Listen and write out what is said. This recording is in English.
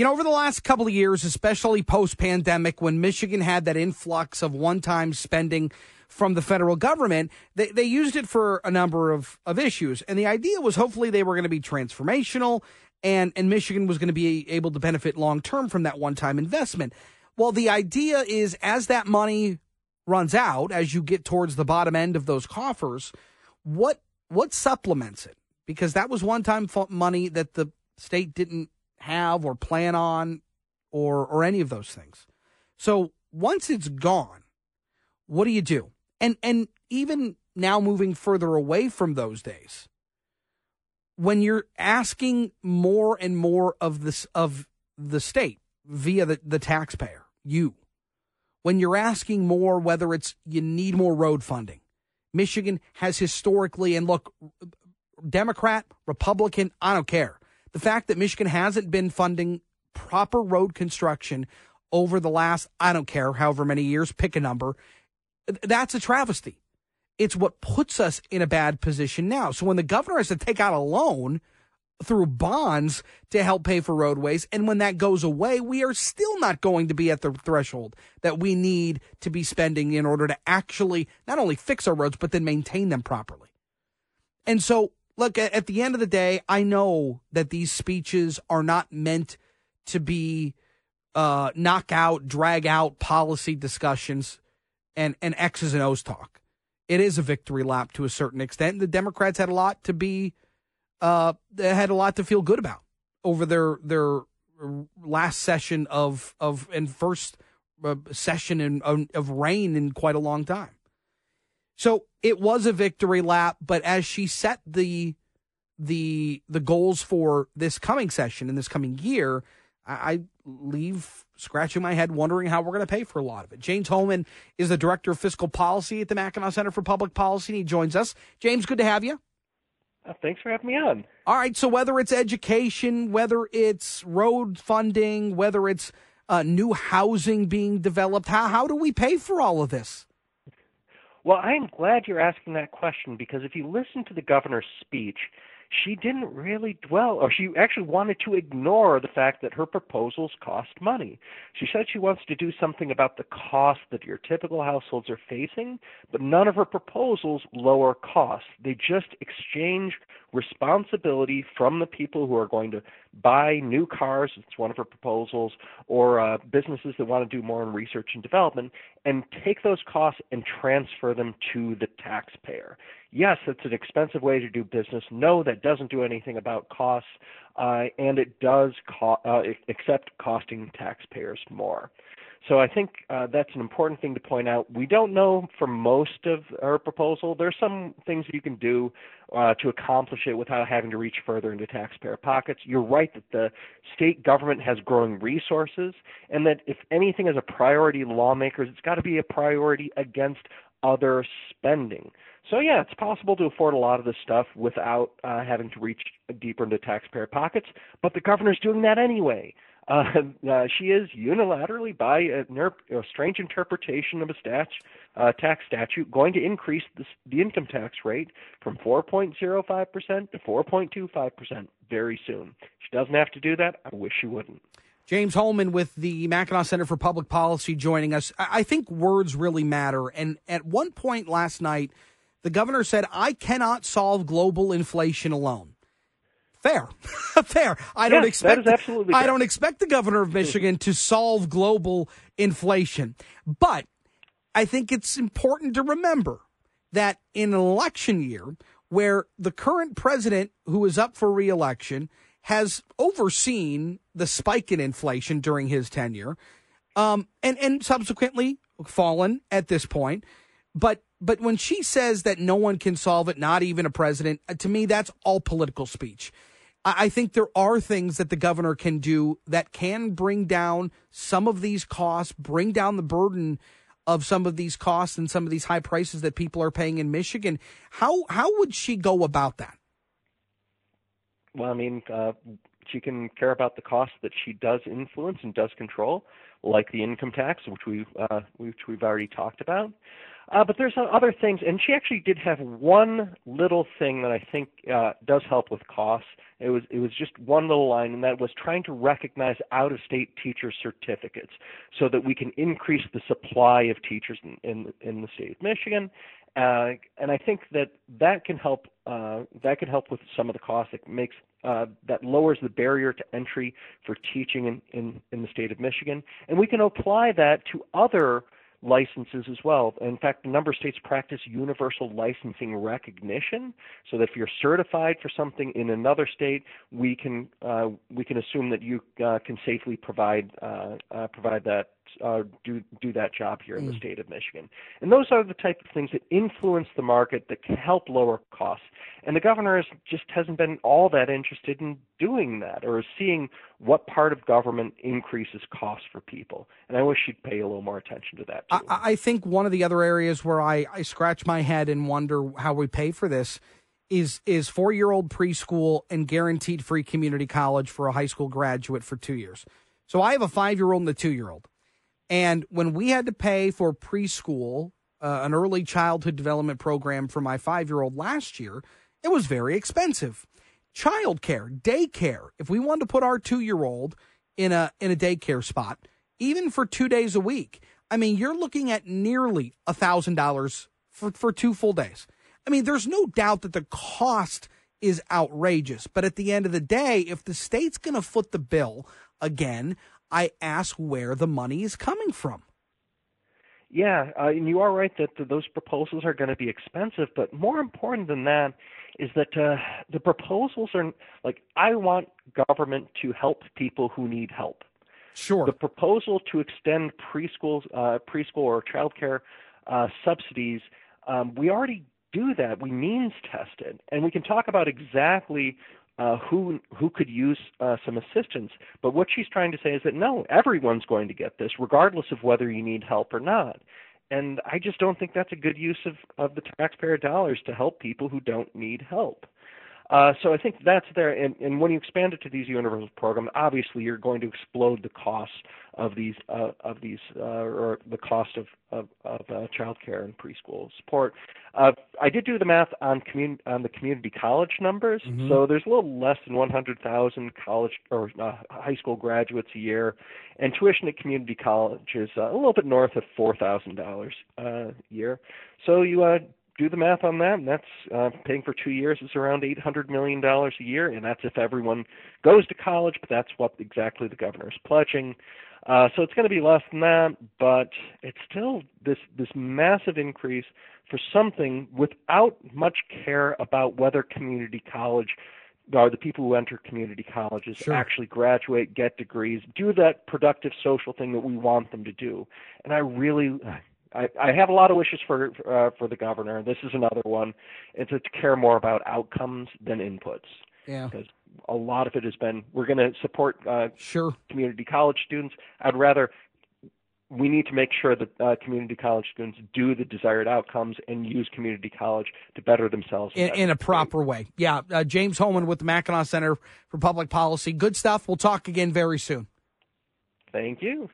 You know, over the last couple of years, especially post-pandemic, when Michigan had that influx of one-time spending from the federal government, they used it for a number of issues. And the idea was hopefully they were going to be transformational and Michigan was going to be able to benefit long-term from that one-time investment. Well, the idea is as that money runs out, as you get towards the bottom end of those coffers, what supplements it? Because that was one-time money that the state didn't have or plan on or any of those things. So once it's gone, what do you do? And even now moving further away from those days, when you're asking more and more of the state via the taxpayer, when you're asking more, whether it's you need more road funding, Michigan has historically, and look, Democrat, Republican, I don't care. The fact that Michigan hasn't been funding proper road construction over the last, I don't care, however many years, pick a number, that's a travesty. It's what puts us in a bad position now. So when the governor has to take out a loan through bonds to help pay for roadways, and when that goes away, we are still not going to be at the threshold that we need to be spending in order to actually not only fix our roads, but then maintain them properly. And so, look, at the end of the day, I know that these speeches are not meant to be knockout, drag out policy discussions and X's and O's talk. It is a victory lap to a certain extent. The Democrats had a lot to feel good about over their last session of reign in quite a long time. So it was a victory lap, but as she set the goals for this coming session and this coming year, I leave scratching my head wondering how we're going to pay for a lot of it. James Hohman is the Director of Fiscal Policy at the Mackinac Center for Public Policy, and he joins us. James, good to have you. Thanks for having me on. All right, so whether it's education, whether it's road funding, whether it's new housing being developed, how do we pay for all of this? Well, I'm glad you're asking that question, because if you listen to the governor's speech, she didn't really dwell, or she actually wanted to ignore the fact that her proposals cost money. She said she wants to do something about the cost that your typical households are facing, but none of her proposals lower costs. They just exchange responsibility from the people who are going to buy new cars, it's one of her proposals, or businesses that want to do more in research and development, and take those costs and transfer them to the taxpayer. Yes, it's an expensive way to do business. No, that doesn't do anything about costs, and it does except costing taxpayers more. So I think that's an important thing to point out. We don't know for most of our proposal. There's some things you can do to accomplish it without having to reach further into taxpayer pockets. You're right that the state government has growing resources, and that if anything is a priority to lawmakers, it's got to be a priority against other spending. So yeah, it's possible to afford a lot of this stuff without having to reach deeper into taxpayer pockets, but the governor's doing that anyway. She is unilaterally, by a strange interpretation of a tax statute, going to increase the income tax rate from 4.05% to 4.25% very soon. She doesn't have to do that. I wish she wouldn't. James Hohman with the Mackinac Center for Public Policy joining us. I think words really matter. And at one point last night, the governor said, I cannot solve global inflation alone. Fair. Fair. I don't expect the governor of Michigan to solve global inflation. But I think it's important to remember that in an election year where the current president, who is up for re-election, has overseen the spike in inflation during his tenure, and subsequently fallen at this point. But when she says that no one can solve it, not even a president, to me, that's all political speech. I think there are things that the governor can do that can bring down some of these costs, bring down the burden of some of these costs and some of these high prices that people are paying in Michigan. How would she go about that? Well, I mean, she can care about the costs that she does influence and does control, like the income tax, which we've already talked about. But there's other things, and she actually did have one little thing that I think does help with costs. It was just one little line, and that was trying to recognize out-of-state teacher certificates so that we can increase the supply of teachers in the state of Michigan. And I think that can help. That can help with some of the costs. It makes that lowers the barrier to entry for teaching in the state of Michigan, and we can apply that to other licenses as well. In fact, a number of states practice universal licensing recognition, so that if you're certified for something in another state, we can assume that you can safely provide that do that job here in the state of Michigan. And those are the type of things that influence the market that can help lower costs. And the governor just hasn't been all that interested in doing that or seeing what part of government increases costs for people. And I wish she'd pay a little more attention to that, too. I think one of the other areas where I scratch my head and wonder how we pay for this is four-year-old preschool and guaranteed free community college for a high school graduate for 2 years. So I have a 5-year-old and a 2-year-old. And when we had to pay for preschool, an early childhood development program for my 5-year-old last year, it was very expensive. Childcare, daycare, if we wanted to put our 2-year-old in a daycare spot, even for 2 days a week, I mean, you're looking at nearly $1,000 for 2 full days. I mean, there's no doubt that the cost is outrageous. But at the end of the day, if the state's going to foot the bill again, I ask where the money is coming from. Yeah, and you are right that those proposals are going to be expensive, but more important than that is that the proposals are like, I want government to help people who need help. Sure. The proposal to extend preschool or childcare subsidies, we already do that. We means test it, and we can talk about exactly who could use some assistance. But what she's trying to say is that, no, everyone's going to get this, regardless of whether you need help or not. And I just don't think that's a good use of the taxpayer dollars to help people who don't need help. So I think that's there. And when you expand it to these universal programs, obviously you're going to explode the costs of the cost of childcare and preschool support. I did do the math on the community college numbers. Mm-hmm. So there's a little less than 100,000 college or high school graduates a year, and tuition at community college is a little bit north of $4,000 a year. So you do the math on that, and that's paying for 2 years is around $800 million a year, and that's if everyone goes to college, but that's what exactly the governor is pledging. So it's going to be less than that, but it's still this massive increase for something without much care about whether community college or the people who enter community colleges Sure. actually graduate, get degrees, do that productive social thing that we want them to do. And I have a lot of wishes for the governor. This is another one. It's to care more about outcomes than inputs. Yeah. Because a lot of it has been, we're going to support sure. community college students. I'd rather, we need to make sure that community college students do the desired outcomes and use community college to better themselves. In a proper way. Yeah. James Hohman with the Mackinac Center for Public Policy. Good stuff. We'll talk again very soon. Thank you.